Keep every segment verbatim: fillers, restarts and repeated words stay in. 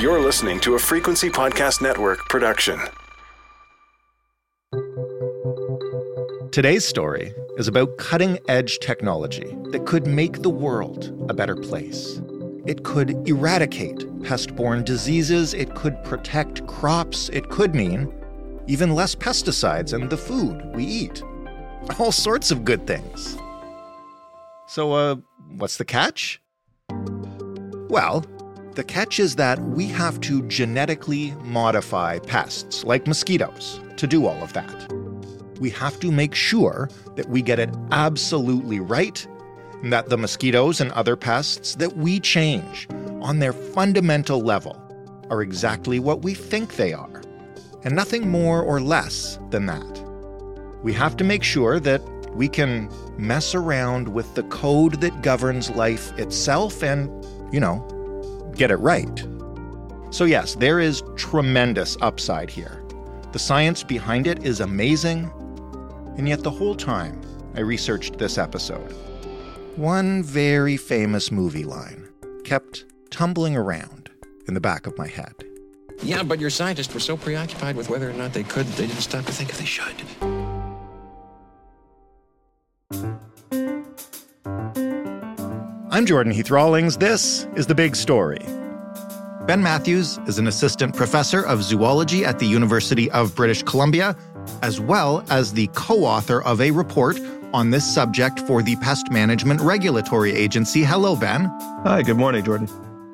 You're listening to a Frequency Podcast Network production. Today's story is about cutting-edge technology that could make the world a better place. It could eradicate pest-borne diseases, it could protect crops, it could mean even less pesticides and the food we eat. All sorts of good things. So, uh, what's the catch? Well, the catch is that we have to genetically modify pests, like mosquitoes, to do all of that. We have to make sure that we get it absolutely right, and that the mosquitoes and other pests that we change on their fundamental level are exactly what we think they are, and nothing more or less than that. We have to make sure that we can mess around with the code that governs life itself and, you know, get it right. So yes, there is tremendous upside here. The science behind it is amazing. And yet the whole time I researched this episode, one very famous movie line kept tumbling around in the back of my head. Yeah, but your scientists were so preoccupied with whether or not they could, they didn't stop to think if they should. I'm Jordan Heath-Rawlings. This is The Big Story. Ben Matthews is an assistant professor of zoology at the University of British Columbia, as well as the co-author of a report on this subject for the Pest Management Regulatory Agency. Hello, Ben. Hi, good morning, Jordan.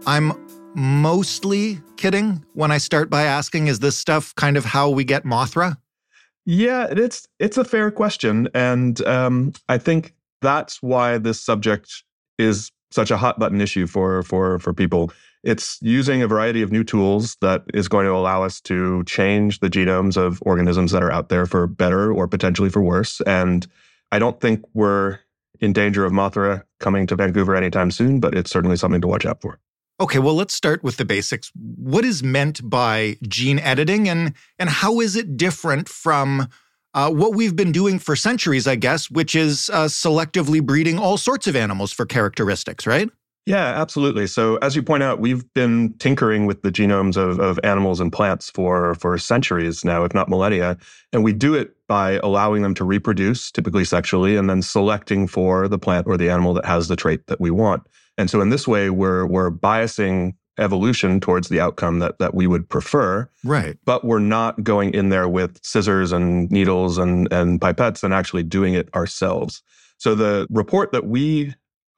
I'm mostly kidding when I start by asking, is this stuff kind of how we get Mothra? Yeah, it's it's a fair question. And um, I think that's why this subject is such a hot button issue for for for people. It's using a variety of new tools that is going to allow us to change the genomes of organisms that are out there for better or potentially for worse. And I don't think we're in danger of Mothra coming to Vancouver anytime soon, but it's certainly something to watch out for. Okay, well, let's start with the basics. What is meant by gene editing, and, and how is it different from uh, what we've been doing for centuries, I guess, which is uh, selectively breeding all sorts of animals for characteristics, right? Yeah, absolutely. So as you point out, we've been tinkering with the genomes of, of animals and plants for, for centuries now, if not millennia. And we do it by allowing them to reproduce, typically sexually, and then selecting for the plant or the animal that has the trait that we want. And so in this way, we're we're biasing evolution towards the outcome that that we would prefer. Right. But we're not going in there with scissors and needles and, and pipettes and actually doing it ourselves. So the report that we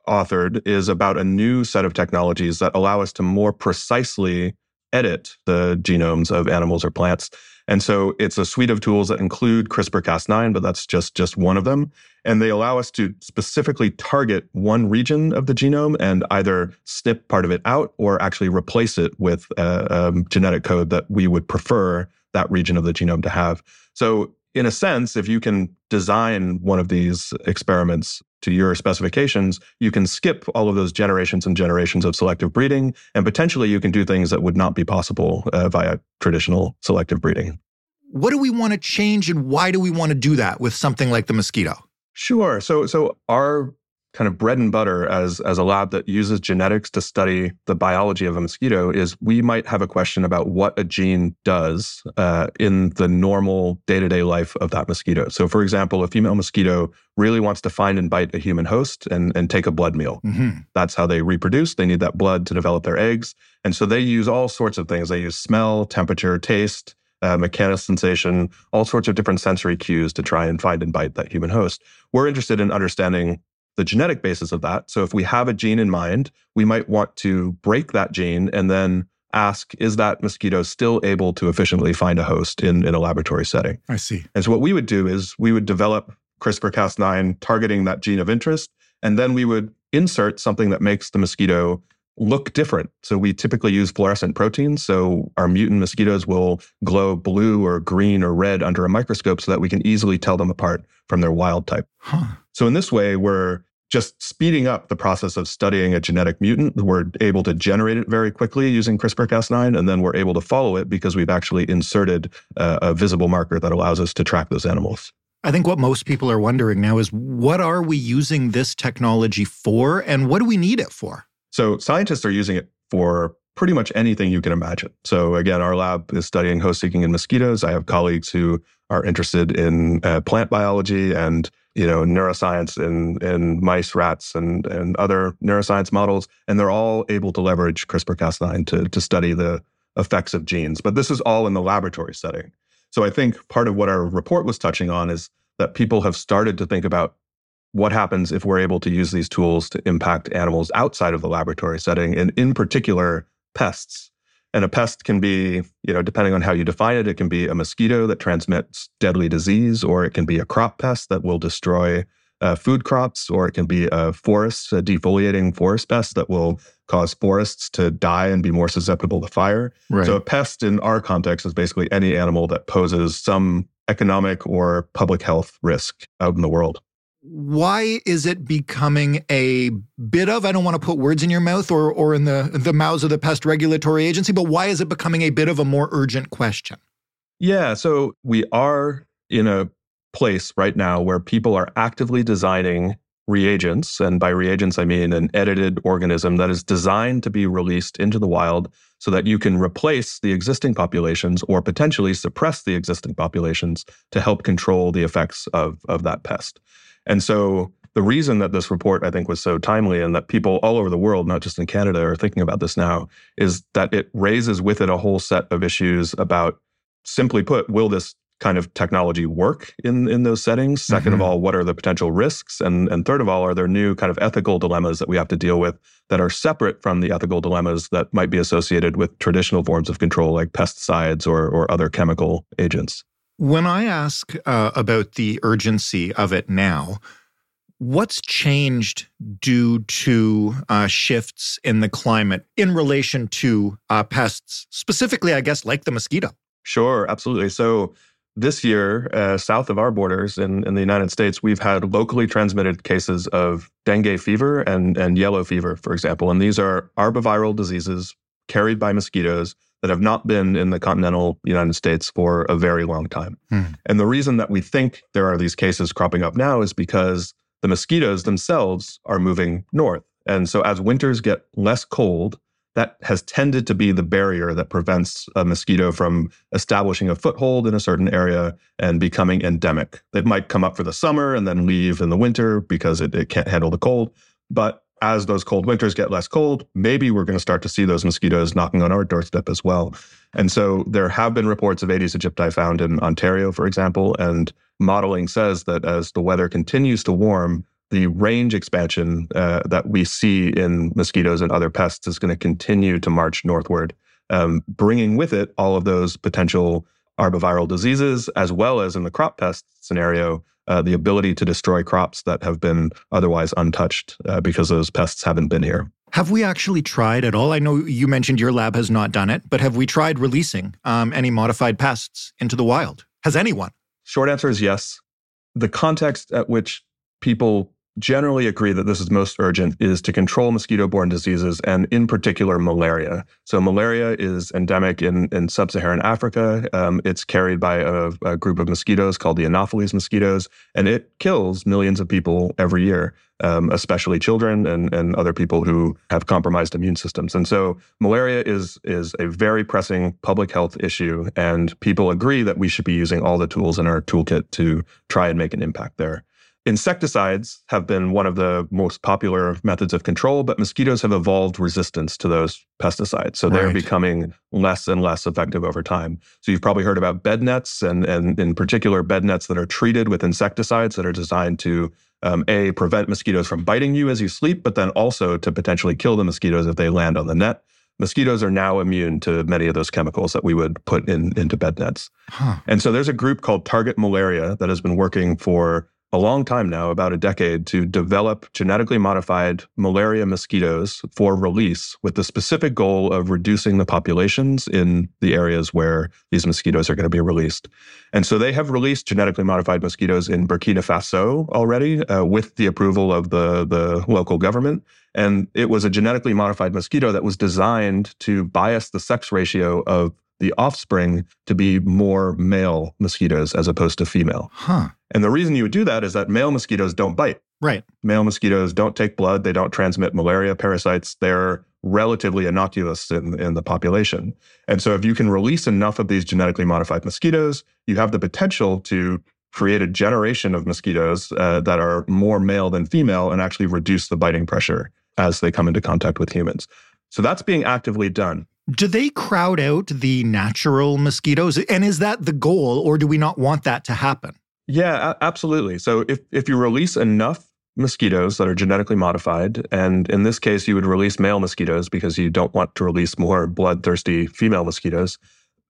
authored is about a new set of technologies that allow us to more precisely edit the genomes of animals or plants. And so it's a suite of tools that include CRISPR Cas nine, but that's just, just one of them. And they allow us to specifically target one region of the genome and either snip part of it out or actually replace it with a, a genetic code that we would prefer that region of the genome to have. So in a sense, if you can design one of these experiments to your specifications, you can skip all of those generations and generations of selective breeding, and potentially you can do things that would not be possible uh, via traditional selective breeding. What do we want to change, and why do we want to do that with something like the mosquito? Sure. So so our kind of bread and butter as, as a lab that uses genetics to study the biology of a mosquito is we might have a question about what a gene does uh, in the normal day-to-day life of that mosquito. So for example, a female mosquito really wants to find and bite a human host and, and take a blood meal. Mm-hmm. That's how they reproduce. They need that blood to develop their eggs. And so they use all sorts of things. They use smell, temperature, taste, Uh, mechanical sensation, all sorts of different sensory cues to try and find and bite that human host. We're interested in understanding the genetic basis of that. So if we have a gene in mind, we might want to break that gene and then ask, is that mosquito still able to efficiently find a host in, in a laboratory setting? I see. And so what we would do is we would develop CRISPR Cas nine targeting that gene of interest, and then we would insert something that makes the mosquito look different. So we typically use fluorescent proteins. So our mutant mosquitoes will glow blue or green or red under a microscope so that we can easily tell them apart from their wild type. Huh. So in this way, we're just speeding up the process of studying a genetic mutant. We're able to generate it very quickly using CRISPR Cas nine, and then we're able to follow it because we've actually inserted a, a visible marker that allows us to track those animals. I think what most people are wondering now is, what are we using this technology for, and what do we need it for? So scientists are using it for pretty much anything you can imagine. So again, our lab is studying host seeking in mosquitoes. I have colleagues who are interested in uh, plant biology and, you know, neuroscience in, in mice, rats, and, and other neuroscience models. And they're all able to leverage CRISPR Cas nine to, to study the effects of genes. But this is all in the laboratory setting. So I think part of what our report was touching on is that people have started to think about what happens if we're able to use these tools to impact animals outside of the laboratory setting, and in particular, pests. And a pest can be, you know, depending on how you define it, it can be a mosquito that transmits deadly disease, or it can be a crop pest that will destroy uh, food crops, or it can be a forest, a defoliating forest pest that will cause forests to die and be more susceptible to fire. Right. So a pest in our context is basically any animal that poses some economic or public health risk out in the world. Why is it becoming a bit of, I don't want to put words in your mouth or or in the, the mouths of the Pest Regulatory Agency, but why is it becoming a bit of a more urgent question? Yeah, so we are in a place right now where people are actively designing reagents, and by reagents I mean an edited organism that is designed to be released into the wild so that you can replace the existing populations or potentially suppress the existing populations to help control the effects of, of that pest. And so the reason that this report, I think, was so timely, and that people all over the world, not just in Canada, are thinking about this now, is that it raises with it a whole set of issues about, simply put, will this kind of technology work in, in those settings? Second mm-hmm. of all, what are the potential risks? And, and third of all, are there new kind of ethical dilemmas that we have to deal with that are separate from the ethical dilemmas that might be associated with traditional forms of control like pesticides or, or other chemical agents? When I ask uh, about the urgency of it now, what's changed due to uh, shifts in the climate in relation to uh, pests, specifically, I guess, like the mosquito? Sure, absolutely. So this year, uh, south of our borders in, in the United States, we've had locally transmitted cases of dengue fever and, and yellow fever, for example. And these are arboviral diseases carried by mosquitoes that have not been in the continental United States for a very long time. Hmm. And the reason that we think there are these cases cropping up now is because the mosquitoes themselves are moving north. And so as winters get less cold, that has tended to be the barrier that prevents a mosquito from establishing a foothold in a certain area and becoming endemic. It might come up for the summer and then leave in the winter because it, it can't handle the cold. But as those cold winters get less cold, maybe we're going to start to see those mosquitoes knocking on our doorstep as well. And so there have been reports of Aedes aegypti found in Ontario, for example, and modeling says that as the weather continues to warm, the range expansion uh, that we see in mosquitoes and other pests is going to continue to march northward, um, bringing with it all of those potential arboviral diseases, as well as in the crop pest scenario, Uh, the ability to destroy crops that have been otherwise untouched uh, because those pests haven't been here. Have we actually tried at all? I know you mentioned your lab has not done it, but have we tried releasing um, any modified pests into the wild? Has anyone? Short answer is yes. The context at which people generally agree that this is most urgent is to control mosquito-borne diseases, and in particular, malaria. So malaria is endemic in, in sub-Saharan Africa. Um, it's carried by a, a group of mosquitoes called the Anopheles mosquitoes, and it kills millions of people every year, um, especially children and, and other people who have compromised immune systems. And so malaria is, is a very pressing public health issue, and people agree that we should be using all the tools in our toolkit to try and make an impact there. Insecticides have been one of the most popular methods of control, but mosquitoes have evolved resistance to those pesticides. So they're right. becoming less and less effective over time. So you've probably heard about bed nets, and, and in particular, bed nets that are treated with insecticides that are designed to, um, A, prevent mosquitoes from biting you as you sleep, but then also to potentially kill the mosquitoes if they land on the net. Mosquitoes are now immune to many of those chemicals that we would put in into bed nets. Huh. And so there's a group called Target Malaria that has been working for a long time now, about a decade, to develop genetically modified malaria mosquitoes for release with the specific goal of reducing the populations in the areas where these mosquitoes are going to be released. And so they have released genetically modified mosquitoes in Burkina Faso already uh, with the approval of the, the local government. And it was a genetically modified mosquito that was designed to bias the sex ratio of the offspring to be more male mosquitoes as opposed to female. Huh. And the reason you would do that is that male mosquitoes don't bite. Right. Male mosquitoes don't take blood. They don't transmit malaria parasites. They're relatively innocuous in, in the population. And so if you can release enough of these genetically modified mosquitoes, you have the potential to create a generation of mosquitoes uh, that are more male than female and actually reduce the biting pressure as they come into contact with humans. So that's being actively done. Do they crowd out the natural mosquitoes? And is that the goal, or do we not want that to happen? Yeah, absolutely. So if, if you release enough mosquitoes that are genetically modified, and in this case, you would release male mosquitoes because you don't want to release more bloodthirsty female mosquitoes,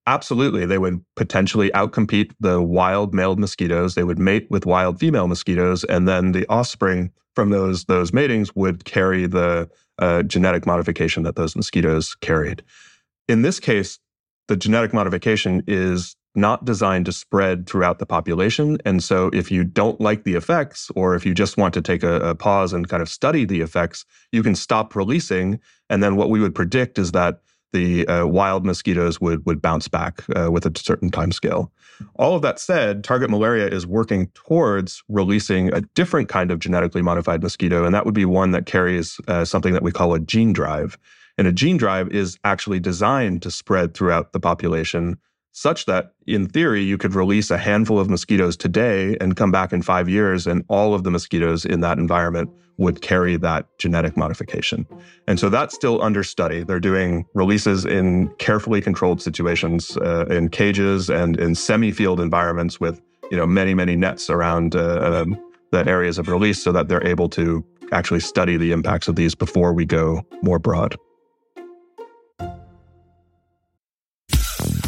absolutely, they would potentially outcompete the wild male mosquitoes. They would mate with wild female mosquitoes, and then the offspring from those, those matings would carry the uh, genetic modification that those mosquitoes carried. In this case, the genetic modification is not designed to spread throughout the population. And so if you don't like the effects, or if you just want to take a, a pause and kind of study the effects, you can stop releasing. And then what we would predict is that the uh, wild mosquitoes would would bounce back uh, with a certain time scale. All of that said, Target Malaria is working towards releasing a different kind of genetically modified mosquito, and that would be one that carries uh, something that we call a gene drive. And a gene drive is actually designed to spread throughout the population such that, in theory, you could release a handful of mosquitoes today and come back in five years, and all of the mosquitoes in that environment would carry that genetic modification. And so that's still under study. They're doing releases in carefully controlled situations, uh, in cages and in semi-field environments with, you know, many, many nets around uh, um, the areas of release so that they're able to actually study the impacts of these before we go more broad.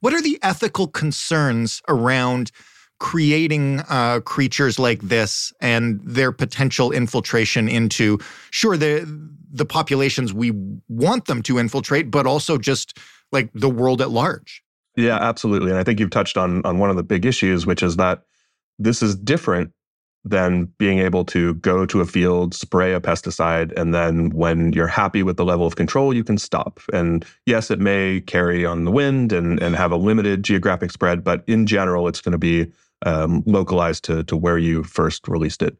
What are the ethical concerns around creating uh, creatures like this and their potential infiltration into, sure, the the populations we want them to infiltrate, but also just like the world at large? Yeah, absolutely. And I think you've touched on on one of the big issues, which is that this is different than being able to go to a field, spray a pesticide, and then when you're happy with the level of control, you can stop. And yes, it may carry on the wind and, and have a limited geographic spread, but in general, it's going to be um, localized to, to where you first released it.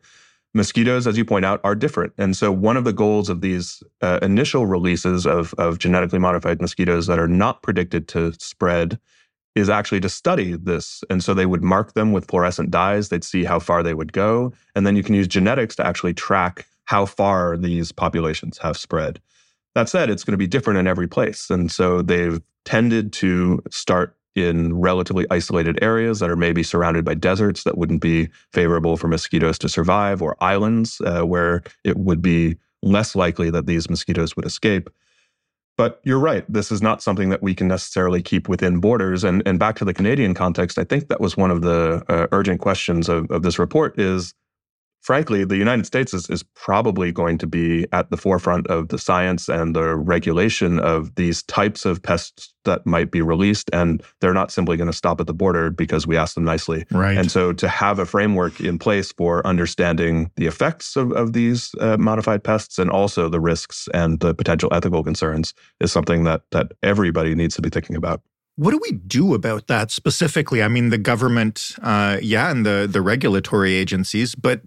Mosquitoes, as you point out, are different. And so one of the goals of these uh, initial releases of, of genetically modified mosquitoes that are not predicted to spread is actually to study this. And so they would mark them with fluorescent dyes. They'd see how far they would go. And then you can use genetics to actually track how far these populations have spread. That said, it's going to be different in every place. And so they've tended to start in relatively isolated areas that are maybe surrounded by deserts that wouldn't be favorable for mosquitoes to survive, or islands uh, where it would be less likely that these mosquitoes would escape. But you're right, this is not something that we can necessarily keep within borders. And and back to the Canadian context, I think that was one of the uh, urgent questions of, of this report is, frankly, the United States is, is probably going to be at the forefront of the science and the regulation of these types of pests that might be released. And they're not simply going to stop at the border because we asked them nicely. Right. And so to have a framework in place for understanding the effects of, of these uh, modified pests and also the risks and the potential ethical concerns is something that that everybody needs to be thinking about. What do we do about that specifically? I mean, the government, uh, yeah, and the the regulatory agencies, but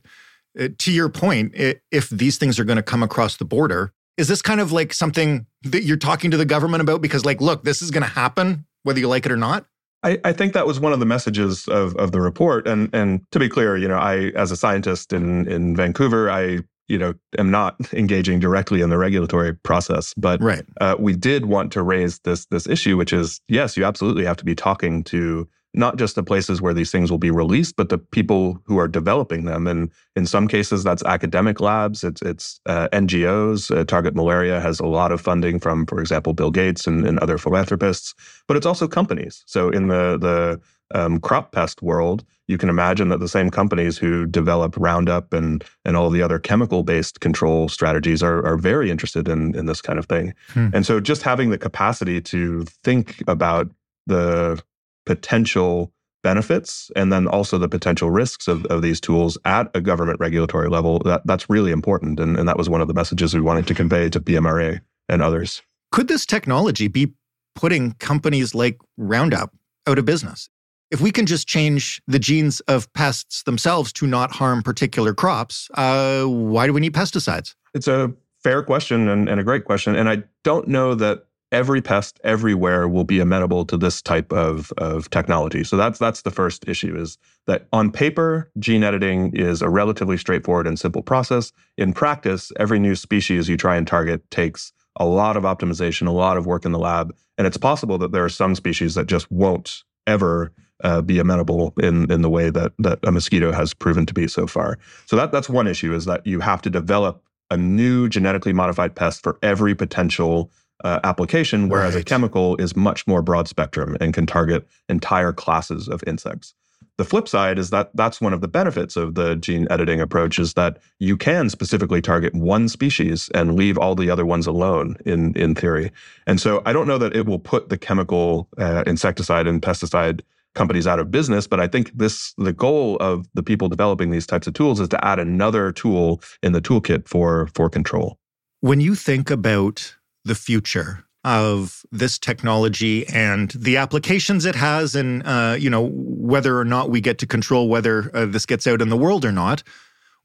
to your point, if these things are going to come across the border, is this kind of like something that you're talking to the government about? Because like, look, this is going to happen, whether you like it or not. I, I think that was one of the messages of, of the report. And and to be clear, you know, I, as a scientist in, in Vancouver, I, you know, am not engaging directly in the regulatory process. But right. uh, we did want to raise this this issue, which is, yes, you absolutely have to be talking to not just the places where these things will be released, but the people who are developing them. And in some cases, that's academic labs, it's it's uh, N G Os. Uh, Target Malaria has a lot of funding from, for example, Bill Gates and, and other philanthropists, but it's also companies. So in the, the um, crop pest world, you can imagine that the same companies who develop Roundup and and all the other chemical-based control strategies are, are very interested in, in this kind of thing. Hmm. And so just having the capacity to think about the potential benefits and then also the potential risks of, of these tools at a government regulatory level, that, that's really important. And, and that was one of the messages we wanted to convey to B M R A and others. Could this technology be putting companies like Roundup out of business? If we can just change the genes of pests themselves to not harm particular crops, uh, why do we need pesticides? It's a fair question and, and a great question. And I don't know that every pest everywhere will be amenable to this type of, of technology. So that's that's the first issue, is that on paper, gene editing is a relatively straightforward and simple process. In practice, every new species you try and target takes a lot of optimization, a lot of work in the lab. And it's possible that there are some species that just won't ever uh, be amenable in, in the way that, that a mosquito has proven to be so far. So that that's one issue, is that you have to develop a new genetically modified pest for every potential Uh, application, whereas right. a chemical is much more broad spectrum and can target entire classes of insects. The flip side is that that's one of the benefits of the gene editing approach, is that you can specifically target one species and leave all the other ones alone in, in theory. And so I don't know that it will put the chemical uh, insecticide and pesticide companies out of business, but I think this the goal of the people developing these types of tools is to add another tool in the toolkit for for control. When you think about the future of this technology and the applications it has, and uh, you know, whether or not we get to control whether uh, this gets out in the world or not,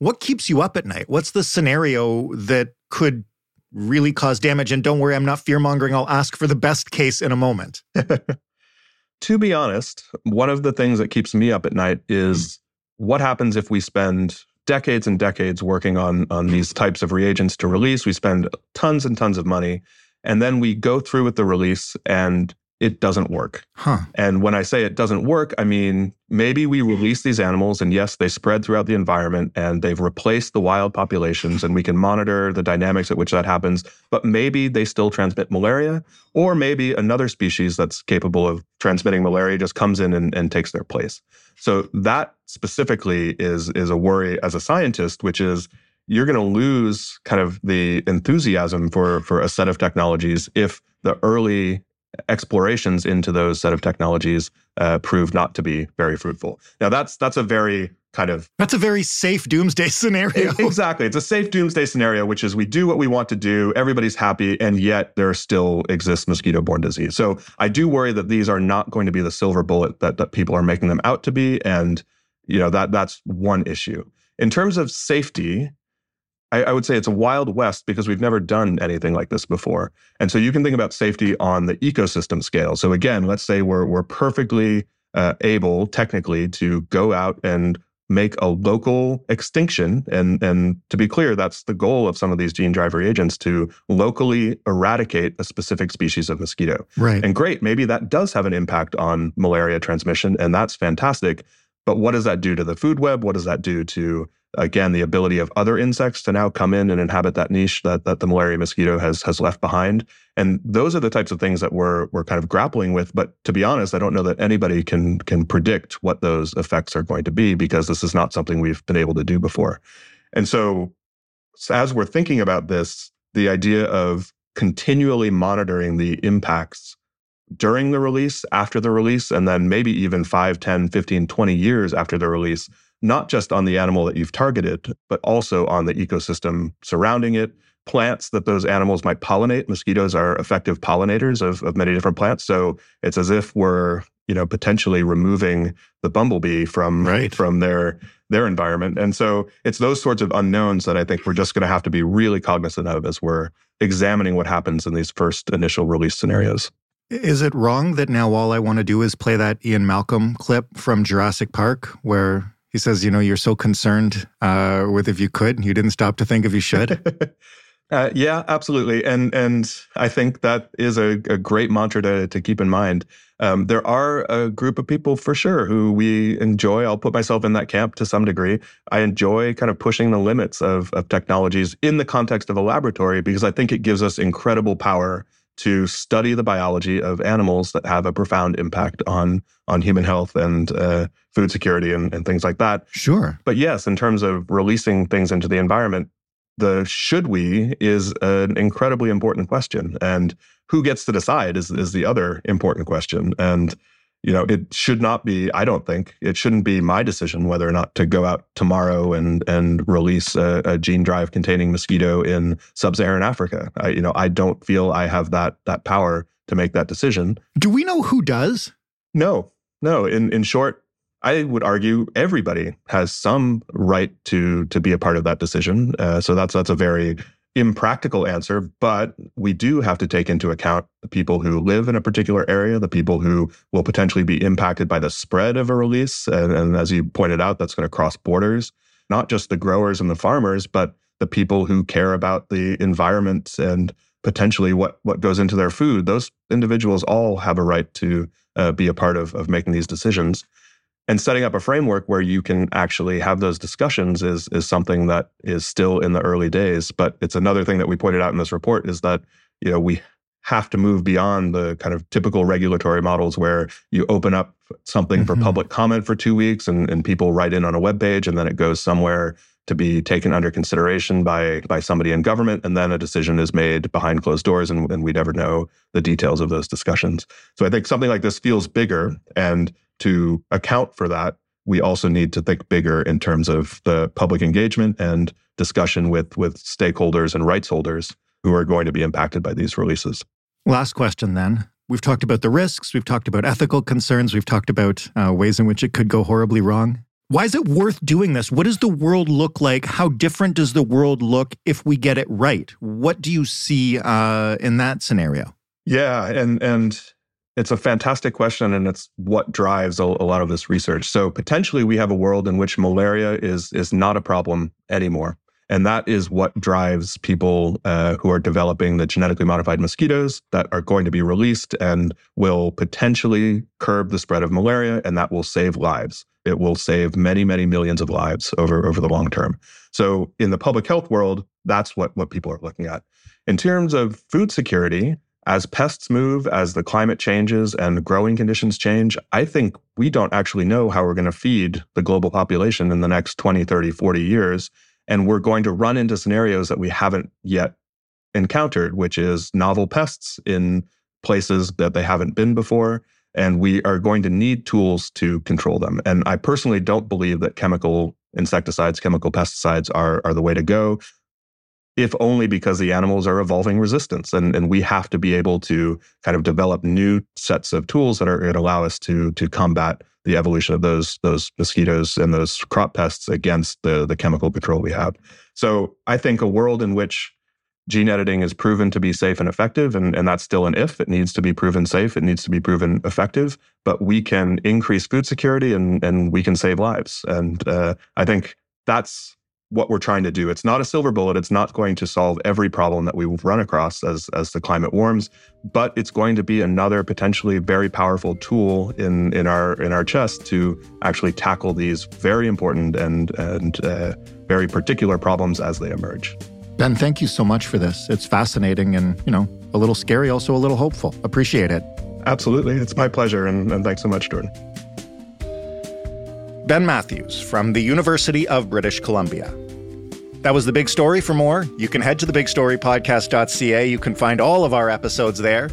what keeps you up at night? What's the scenario that could really cause damage? And don't worry, I'm not fear-mongering. I'll ask for the best case in a moment. To be honest, one of the things that keeps me up at night is what happens if we spend decades and decades working on, on these types of reagents to release. We spend tons and tons of money, and then we go through with the release and it doesn't work. Huh. And when I say it doesn't work, I mean, maybe we release these animals and yes, they spread throughout the environment and they've replaced the wild populations and we can monitor the dynamics at which that happens, but maybe they still transmit malaria, or maybe another species that's capable of transmitting malaria just comes in and, and takes their place. So that specifically is, is a worry as a scientist, which is you're going to lose kind of the enthusiasm for, for a set of technologies if the early explorations into those set of technologies uh, prove not to be very fruitful. Now, that's that's a very kind of... That's a very safe doomsday scenario. Exactly. It's a safe doomsday scenario, which is we do what we want to do, everybody's happy, and yet there still exists mosquito-borne disease. So I do worry that these are not going to be the silver bullet that, that people are making them out to be, and you know that that's one issue. In terms of safety, I, I would say it's a wild west because we've never done anything like this before. And so you can think about safety on the ecosystem scale. So again, let's say we're we're perfectly uh, able technically to go out and make a local extinction. And, and to be clear, that's the goal of some of these gene drive reagents, to locally eradicate a specific species of mosquito. Right. And great, maybe that does have an impact on malaria transmission, and that's fantastic. But what does that do to the food web? What does that do to, again, the ability of other insects to now come in and inhabit that niche that, that the malaria mosquito has has left behind? And those are the types of things that we're we're kind of grappling with. But to be honest, I don't know that anybody can can predict what those effects are going to be, because this is not something we've been able to do before. And so as we're thinking about this, the idea of continually monitoring the impacts during the release, after the release, and then maybe even five, ten, fifteen, twenty years after the release, not just on the animal that you've targeted, but also on the ecosystem surrounding it, plants that those animals might pollinate. Mosquitoes are effective pollinators of, of many different plants. So it's as if we're, you know, potentially removing the bumblebee from, right. from their, their environment. And so it's those sorts of unknowns that I think we're just going to have to be really cognizant of as we're examining what happens in these first initial release scenarios. Is it wrong that now all I want to do is play that Ian Malcolm clip from Jurassic Park where he says, you know, you're so concerned uh, with if you could, you didn't stop to think if you should? uh, yeah, absolutely. And and I think that is a, a great mantra to, to keep in mind. Um, there are a group of people for sure who we enjoy. I'll put myself in that camp to some degree. I enjoy kind of pushing the limits of, of technologies in the context of a laboratory because I think it gives us incredible power to study the biology of animals that have a profound impact on on human health and uh, food security and, and things like that. Sure. But yes, in terms of releasing things into the environment, the should we is an incredibly important question. And who gets to decide is, is the other important question. And, you know, it should not be, I don't think, it shouldn't be my decision whether or not to go out tomorrow and and release a, a gene drive containing mosquito in sub-Saharan Africa. I, you know, I don't feel I have that that power to make that decision. Do we know who does? No, no. In in short, I would argue everybody has some right to to be a part of that decision. Uh, so that's that's a very impractical answer, but we do have to take into account the people who live in a particular area, the people who will potentially be impacted by the spread of a release. And, and as you pointed out, that's going to cross borders, not just the growers and the farmers, but the people who care about the environment and potentially what, what goes into their food. Those individuals all have a right to uh, be a part of, of making these decisions. And setting up a framework where you can actually have those discussions is is something that is still in the early days. But it's another thing that we pointed out in this report is that, you know, we have to move beyond the kind of typical regulatory models where you open up something mm-hmm. for public comment for two weeks and, and people write in on a web page and then it goes somewhere to be taken under consideration by by somebody in government, and then a decision is made behind closed doors, and, and we never know the details of those discussions. So I think something like this feels bigger, and to account for that, we also need to think bigger in terms of the public engagement and discussion with, with stakeholders and rights holders who are going to be impacted by these releases. Last question then. We've talked about the risks, we've talked about ethical concerns, we've talked about uh, ways in which it could go horribly wrong. Why is it worth doing this? What does the world look like? How different does the world look if we get it right? What do you see uh, in that scenario? Yeah, and and... It's a fantastic question, and it's what drives a, a lot of this research. So potentially we have a world in which malaria is is not a problem anymore. And that is what drives people uh, who are developing the genetically modified mosquitoes that are going to be released and will potentially curb the spread of malaria, and that will save lives. It will save many, many millions of lives over, over the long term. So in the public health world, that's what, what people are looking at. In terms of food security, as pests move, as the climate changes and growing conditions change, I think we don't actually know how we're going to feed the global population in the next twenty, thirty, forty years. And we're going to run into scenarios that we haven't yet encountered, which is novel pests in places that they haven't been before. And we are going to need tools to control them. And I personally don't believe that chemical insecticides, chemical pesticides are, are the way to go. If only because the animals are evolving resistance, and, and we have to be able to kind of develop new sets of tools that are going to allow us to to combat the evolution of those those mosquitoes and those crop pests against the, the chemical control we have. So I think a world in which gene editing is proven to be safe and effective, and, and that's still an if. It needs to be proven safe, it needs to be proven effective, but we can increase food security and, and we can save lives. And uh, I think that's what we're trying to do. It's not a silver bullet. It's not going to solve every problem that we run across as, as the climate warms, but it's going to be another potentially very powerful tool in, in our in our chest to actually tackle these very important and, and uh, very particular problems as they emerge. Ben, thank you so much for this. It's fascinating and, you know, a little scary, also a little hopeful. Appreciate it. Absolutely. It's my pleasure. And, and thanks so much, Jordan. Ben Matthews from the University of British Columbia. That was The Big Story. For more, you can head to the big story podcast dot c a. You can find all of our episodes there.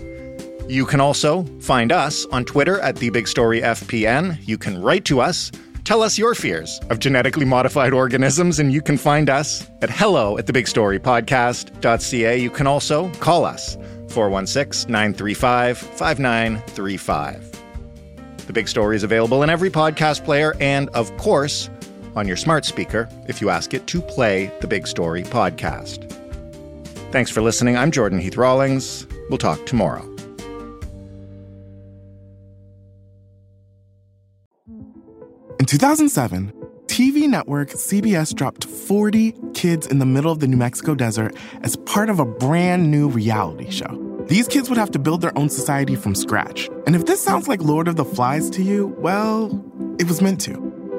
You can also find us on Twitter at the big story F P N. You can write to us, tell us your fears of genetically modified organisms, and you can find us at hello at the big story podcast dot c a. You can also call us, four one six, nine three five, five nine three five. The Big Story is available in every podcast player and, of course, on your smart speaker if you ask it to play The Big Story podcast. Thanks for listening. I'm Jordan Heath-Rawlings. We'll talk tomorrow. two thousand seven, T V network C B S dropped forty kids in the middle of the New Mexico desert as part of a brand new reality show. These kids would have to build their own society from scratch. And if this sounds like Lord of the Flies to you, well, it was meant to.